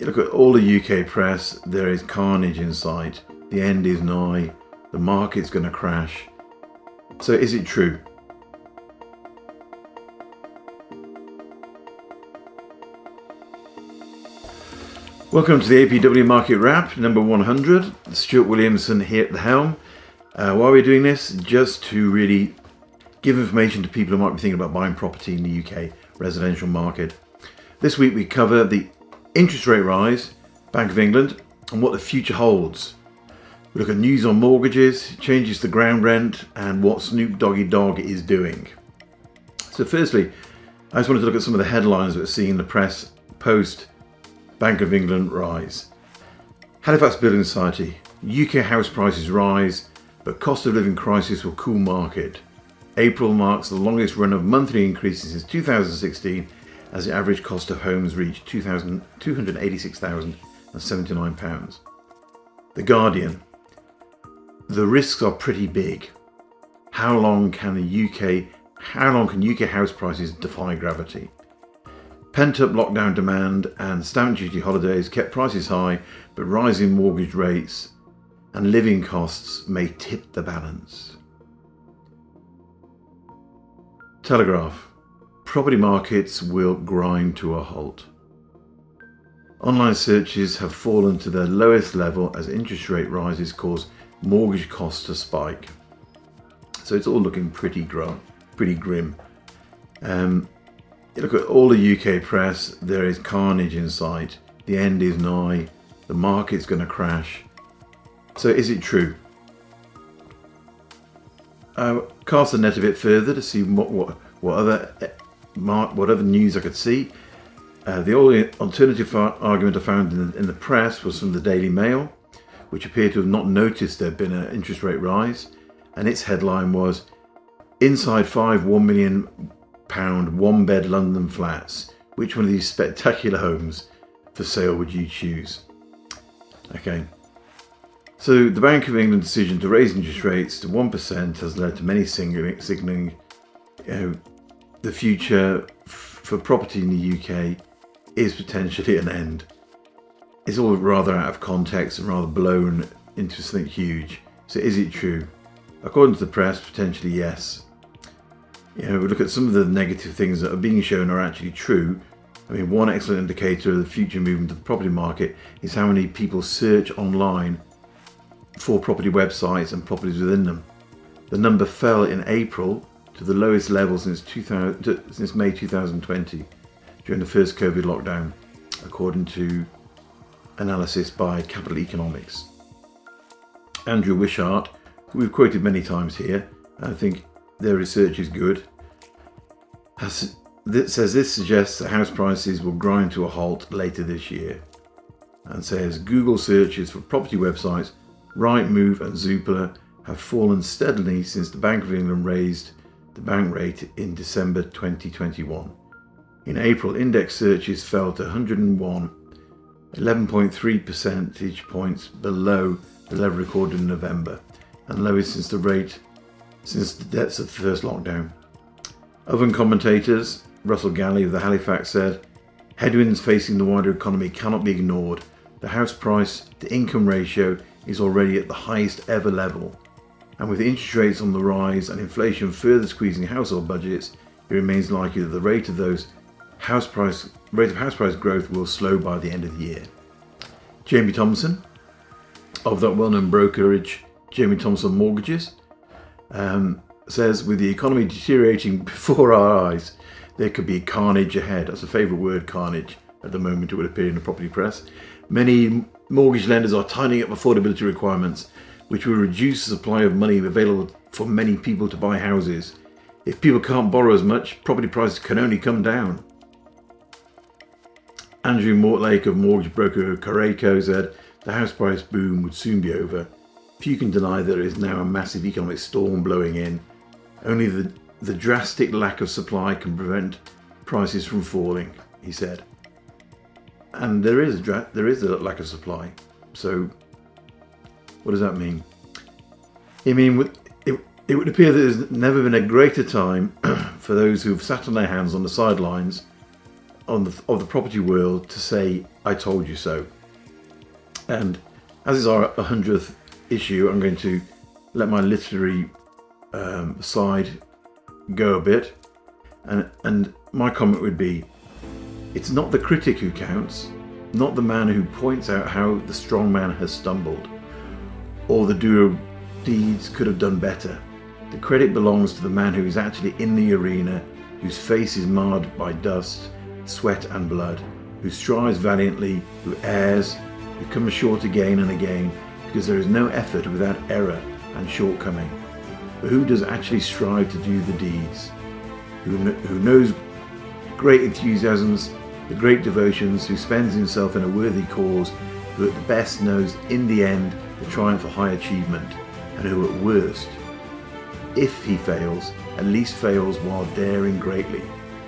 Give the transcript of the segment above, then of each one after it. You look at all the UK press, there is carnage in sight. The end is nigh. The market's going to crash. So is it true? Welcome to the APW Market Wrap, number 100. Stuart Williamson here at the helm. Why are we doing this? Just to really give information to people who might be thinking about buying property in the UK residential market. This week we cover the interest rate rise, Bank of England, and what the future holds. We look at news on mortgages, changes to ground rent, and what Snoop Doggy Dogg is doing. So firstly, I just wanted to look at some of the headlines that we're seeing in the press post Bank of England rise. Halifax Building Society, UK house prices rise, but cost of living crisis will cool market. April marks the longest run of monthly increases since 2016, as the average cost of homes reached £286,079. The Guardian. The risks are pretty big. How long can UK house prices defy gravity? Pent-up lockdown demand and stamp duty holidays kept prices high, but rising mortgage rates and living costs may tip the balance. Telegraph. Property markets will grind to a halt. Online searches have fallen to their lowest level as interest rate rises cause mortgage costs to spike. So it's all looking pretty grim. You look at all the UK press, there is carnage in sight. The end is nigh. The market's going to crash. So is it true? Cast the net a bit further to see what other news I could see. The only alternative argument I found in the press was from the Daily Mail, which appeared to have not noticed there'd been an interest rate rise, and its headline was "Inside 5 £1 million one-bed London flats. Which one of these spectacular homes for sale would you choose?" Okay. So the Bank of England decision to raise interest rates to 1% has led to many signalling the future for property in the UK is potentially an end. It's all rather out of context and rather blown into something huge. So is it true? According to the press, potentially yes. We look at some of the negative things that are being shown are actually true. I mean, one excellent indicator of the future movement of the property market is how many people search online for property websites and properties within them. The number fell in April to the lowest level since May 2020 during the first COVID lockdown, according to analysis by Capital Economics. Andrew Wishart, who we've quoted many times here, and I think their research is good, says this suggests that house prices will grind to a halt later this year, and says Google searches for property websites Rightmove and Zoopla have fallen steadily since the Bank of England raised the bank rate in December 2021. In April, index searches fell to 101, 11.3 percentage points below the level recorded in November, and lowest since the depths of the first lockdown. Other commentators, Russell Galley of the Halifax said, "Headwinds facing the wider economy cannot be ignored. The house price to income ratio is already at the highest ever level, and with interest rates on the rise and inflation further squeezing household budgets, it remains likely that the rate of house price growth will slow by the end of the year." Jamie Thompson of that well-known brokerage, Jamie Thompson Mortgages, says, "With the economy deteriorating before our eyes, there could be carnage ahead." That's a favourite word, carnage. At the moment, it would appear in the property press. Many mortgage lenders are tightening up affordability requirements, which will reduce the supply of money available for many people to buy houses. If people can't borrow as much, property prices can only come down. Andrew Mortlake of mortgage broker Kareko said, "The house price boom would soon be over. Few can deny there is now a massive economic storm blowing in. Only the drastic lack of supply can prevent prices from falling," he said. And there is a lack of supply. So what does that mean? I mean, it would appear that there's never been a greater time for those who've sat on their hands on the sidelines of the property world to say, I told you so. And as is our 100th issue, I'm going to let my literary side go a bit. And my comment would be, it's not the critic who counts, not the man who points out how the strong man has stumbled, or the doer of deeds could have done better. The credit belongs to the man who is actually in the arena, whose face is marred by dust, sweat and blood, who strives valiantly, who errs, who comes short again and again, because there is no effort without error and shortcoming. But who does actually strive to do the deeds? Who knows great enthusiasms, the great devotions, who spends himself in a worthy cause, who at the best knows in the end the triumph of high achievement, and who at worst, if he fails, at least fails while daring greatly,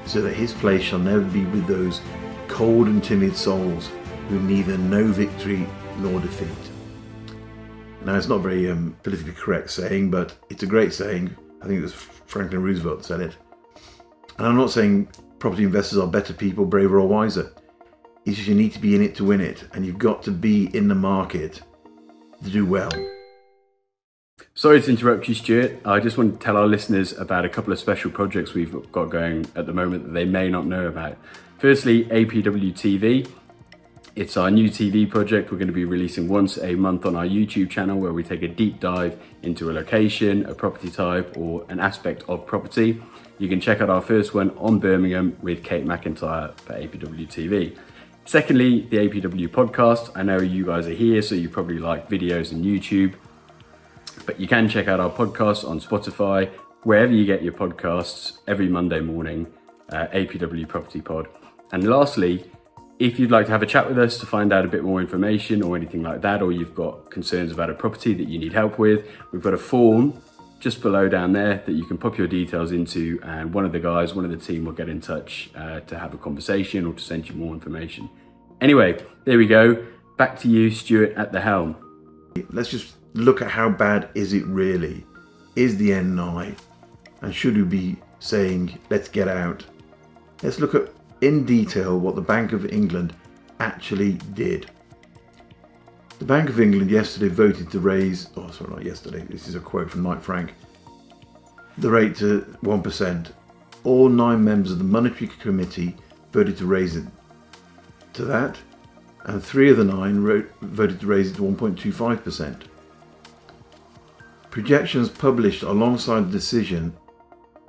so that his place shall never be with those cold and timid souls who neither know victory nor defeat. Now, it's not very politically correct saying, but it's a great saying. I think it was Franklin Roosevelt said it. And I'm not saying property investors are better people, braver or wiser. It's just you need to be in it to win it, and you've got to be in the market to do well. Sorry to interrupt you, Stuart. I just want to tell our listeners about a couple of special projects we've got going at the moment that they may not know about. Firstly, APW TV. It's our new TV project. We're going to be releasing once a month on our YouTube channel, where we take a deep dive into a location, a property type, or an aspect of property. You can check out our first one on Birmingham with Kate McIntyre for APW TV. Secondly, the APW podcast. I know you guys are here, so you probably like videos and YouTube, but you can check out our podcast on Spotify, wherever you get your podcasts, every Monday morning, APW Property Pod. And lastly, if you'd like to have a chat with us to find out a bit more information or anything like that, or you've got concerns about a property that you need help with, we've got a form just below down there that you can pop your details into, and one of the team will get in touch to have a conversation or to send you more information. Anyway, there we go. Back to you, Stuart, at the helm. Let's just look at how bad is it really? Is the end nigh? And should we be saying, let's get out? Let's look at in detail what the Bank of England actually did. The Bank of England yesterday voted to raise, oh sorry, not yesterday, this is a quote from Knight Frank, the rate to 1%. All 9 members of the Monetary Committee voted to raise it to that, and 3 of the 9 voted to raise it to 1.25%. Projections published alongside the decision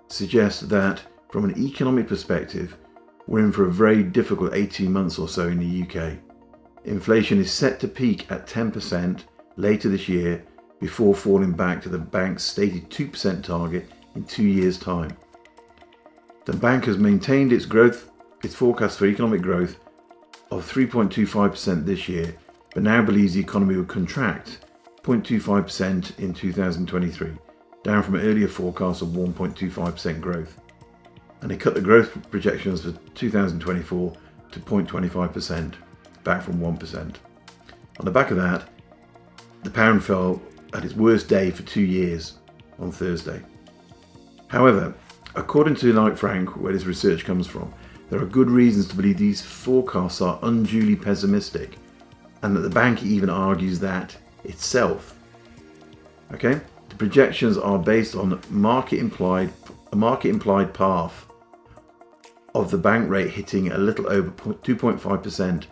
suggest that, from an economic perspective, we're in for a very difficult 18 months or so in the UK. Inflation is set to peak at 10% later this year, before falling back to the bank's stated 2% target in 2 years' time. The bank has maintained its forecast for economic growth of 3.25% this year, but now believes the economy will contract 0.25% in 2023, down from an earlier forecast of 1.25% growth. And it cut the growth projections for 2024 to 0.25%, back from 1%. On the back of that, the pound fell at its worst day for 2 years on Thursday. However, according to Knight Frank, where this research comes from, there are good reasons to believe these forecasts are unduly pessimistic, and that the bank even argues that itself. Okay, the projections are based on a market implied path of the bank rate hitting a little over 2.5%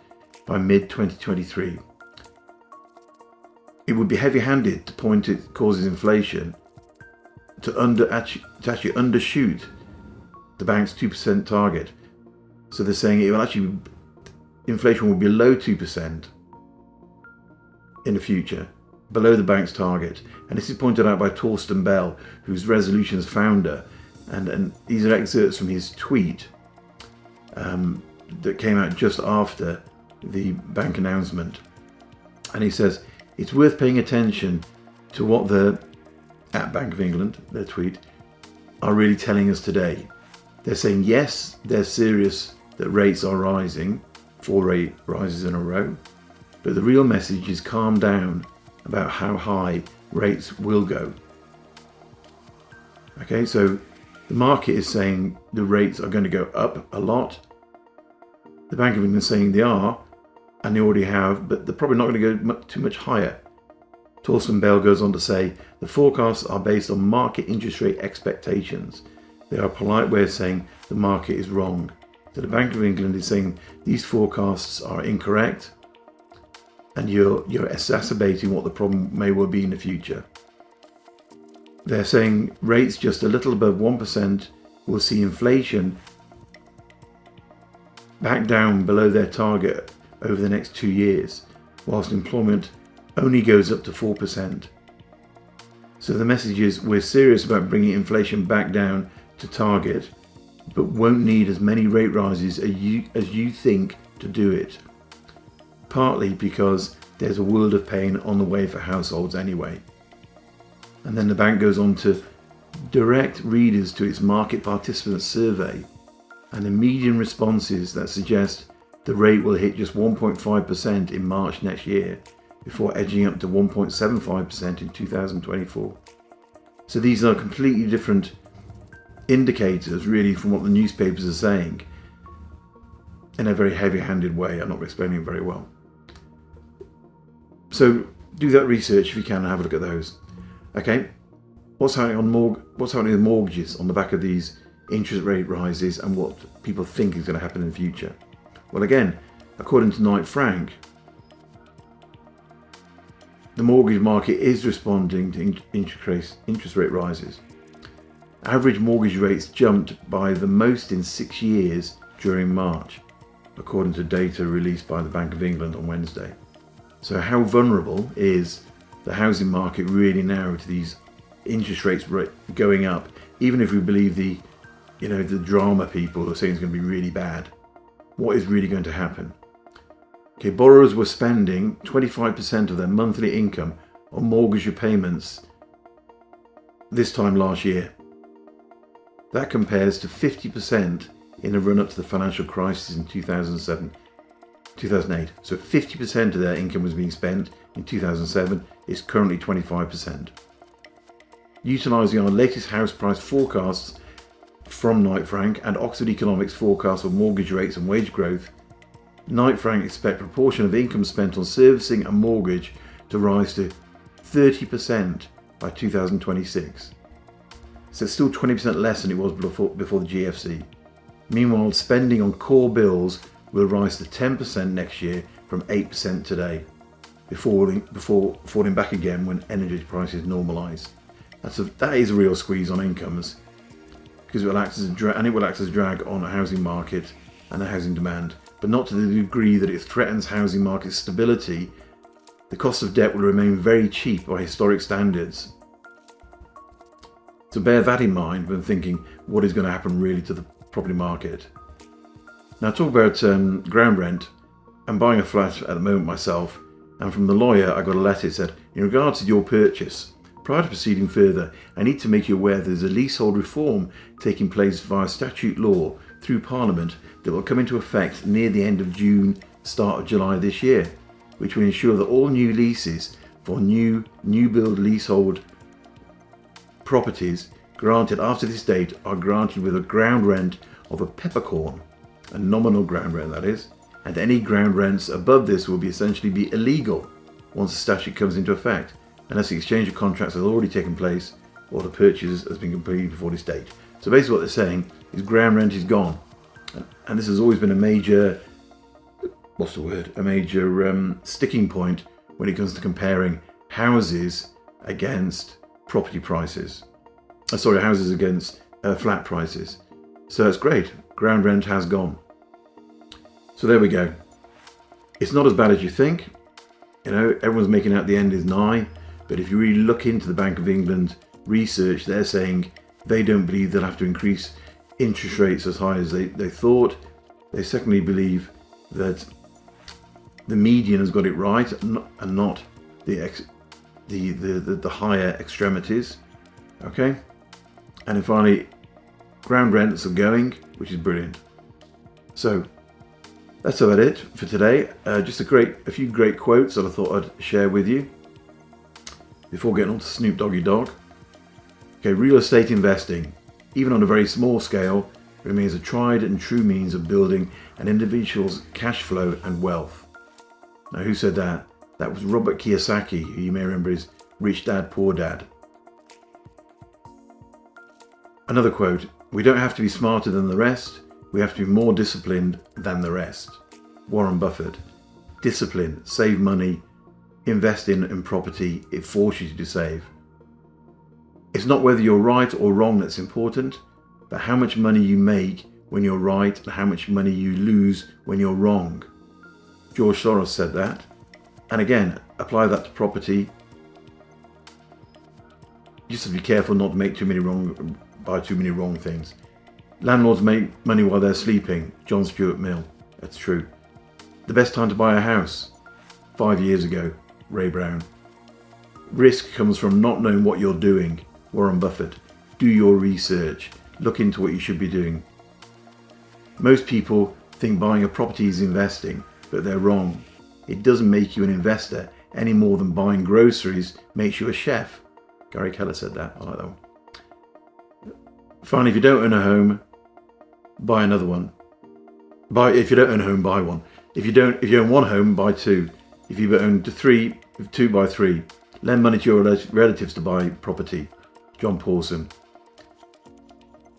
by mid-2023. It would be heavy-handed to point it causes inflation to actually undershoot the bank's 2% target. So they're saying inflation will be below 2% in the future, below the bank's target. And this is pointed out by Torsten Bell, who's Resolutions founder. And these are excerpts from his tweet that came out just after the bank announcement. And he says, it's worth paying attention to what the, at Bank of England, their tweet, are really telling us today. They're saying, yes, they're serious that rates are rising, 4 rate rises in a row, but the real message is calm down about how high rates will go. Okay, so the market is saying the rates are going to go up a lot, the Bank of England saying they are, and they already have, but they're probably not going to go too much higher. Torsten Bell goes on to say, the forecasts are based on market interest rate expectations. They are a polite way of saying the market is wrong. So the Bank of England is saying these forecasts are incorrect, and you're exacerbating what the problem may well be in the future. They're saying rates just a little above 1% will see inflation back down below their target over the next 2 years, whilst employment only goes up to 4%. So the message is we're serious about bringing inflation back down to target, but won't need as many rate rises as you think to do it. Partly because there's a world of pain on the way for households anyway. And then the bank goes on to direct readers to its market participants survey and the median responses that suggest the rate will hit just 1.5% in March next year, before edging up to 1.75% in 2024. So these are completely different indicators, really, from what the newspapers are saying in a very heavy-handed way. I'm not explaining it very well. So do that research if you can and have a look at those. Okay, what's happening with mortgages on the back of these interest rate rises and what people think is going to happen in the future? Well, again, according to Knight Frank, the mortgage market is responding to interest rate rises. Average mortgage rates jumped by the most in 6 years during March, according to data released by the Bank of England on Wednesday. So how vulnerable is the housing market really now to these interest rates going up, even if we believe the drama people are saying it's going to be really bad? What is really going to happen? Okay, borrowers were spending 25% of their monthly income on mortgage repayments this time last year. That compares to 50% in the run-up to the financial crisis in 2008. So 50% of their income was being spent in 2007. It's currently 25%. Utilising our latest house price forecasts from Knight Frank and Oxford Economics forecasts of mortgage rates and wage growth, Knight Frank expect proportion of income spent on servicing a mortgage to rise to 30% by 2026. So it's still 20% less than it was before the GFC. Meanwhile, spending on core bills will rise to 10% next year from 8% today, before falling back again when energy prices normalise. That is a real squeeze on incomes, because it will act as a drag on the housing market and the housing demand, but not to the degree that it threatens housing market stability. The cost of debt will remain very cheap by historic standards. So bear that in mind when thinking what is going to happen really to the property market. Now, talk about ground rent. I'm buying a flat at the moment myself, and from the lawyer I got a letter that said, in regards to your purchase, prior to proceeding further, I need to make you aware there's a leasehold reform taking place via statute law through Parliament that will come into effect near the end of June, start of July this year, which will ensure that all new leases for new build leasehold properties granted after this date are granted with a ground rent of a peppercorn, a nominal ground rent that is, and any ground rents above this will essentially be illegal once the statute comes into effect, unless the exchange of contracts has already taken place or the purchase has been completed before this date. So basically what they're saying is ground rent is gone. And this has always been a major sticking point when it comes to comparing houses against property prices. Houses against flat prices. So that's great. Ground rent has gone. So there we go. It's not as bad as you think. Everyone's making out the end is nigh, but if you really look into the Bank of England research, they're saying they don't believe they'll have to increase interest rates as high as they thought. They secondly believe that the median has got it right and not the higher extremities. Okay, and then finally, ground rents are going, which is brilliant. So that's about it for today. Just a few great quotes that I thought I'd share with you before getting on to Snoop Doggy Dogg. Okay, real estate investing, even on a very small scale, remains a tried and true means of building an individual's cash flow and wealth. Now, who said that? That was Robert Kiyosaki, who you may remember is Rich Dad Poor Dad. Another quote, "We don't have to be smarter than the rest, we have to be more disciplined than the rest." Warren Buffett. Discipline, save money, invest in property, it forces you to save. It's not whether you're right or wrong that's important, but how much money you make when you're right and how much money you lose when you're wrong. George Soros said that. And again, apply that to property. Just to be careful not to make buy too many wrong things. Landlords make money while they're sleeping. John Stuart Mill. That's true. The best time to buy a house. 5 years ago. Ray Brown. Risk comes from not knowing what you're doing. Warren Buffett. Do your research. Look into what you should be doing. Most people think buying a property is investing, but they're wrong. It doesn't make you an investor any more than buying groceries makes you a chef. Gary Keller said that. I like that one. Finally, if you don't own a home, buy another one. Buy one. If you own one home, buy two. If you own three, two, buy three. Lend money to your relatives to buy property. John Paulson.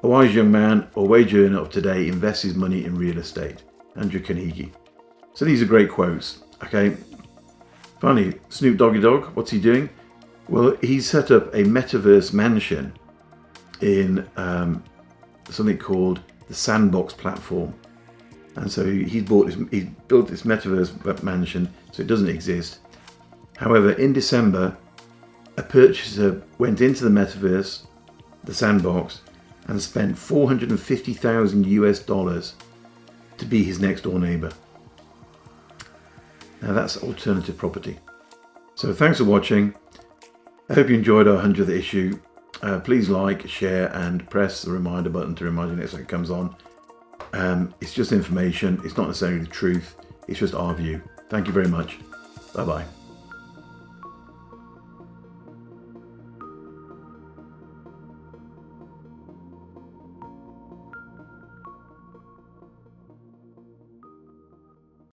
A wise young man or wage earner of today invests his money in real estate. Andrew Carnegie. So these are great quotes. Okay. Finally, Snoop Doggy Dogg, what's he doing? Well, he's set up a metaverse mansion in something called the Sandbox platform. And so he's built this metaverse mansion, so it doesn't exist. However, in December, a purchaser went into the metaverse, the Sandbox, and spent $450,000 to be his next door neighbor. Now that's alternative property. So thanks for watching. I hope you enjoyed our 100th issue. Please like, share, and press the reminder button to remind you next time it comes on. It's just information. It's not necessarily the truth. It's just our view. Thank you very much. Bye-bye.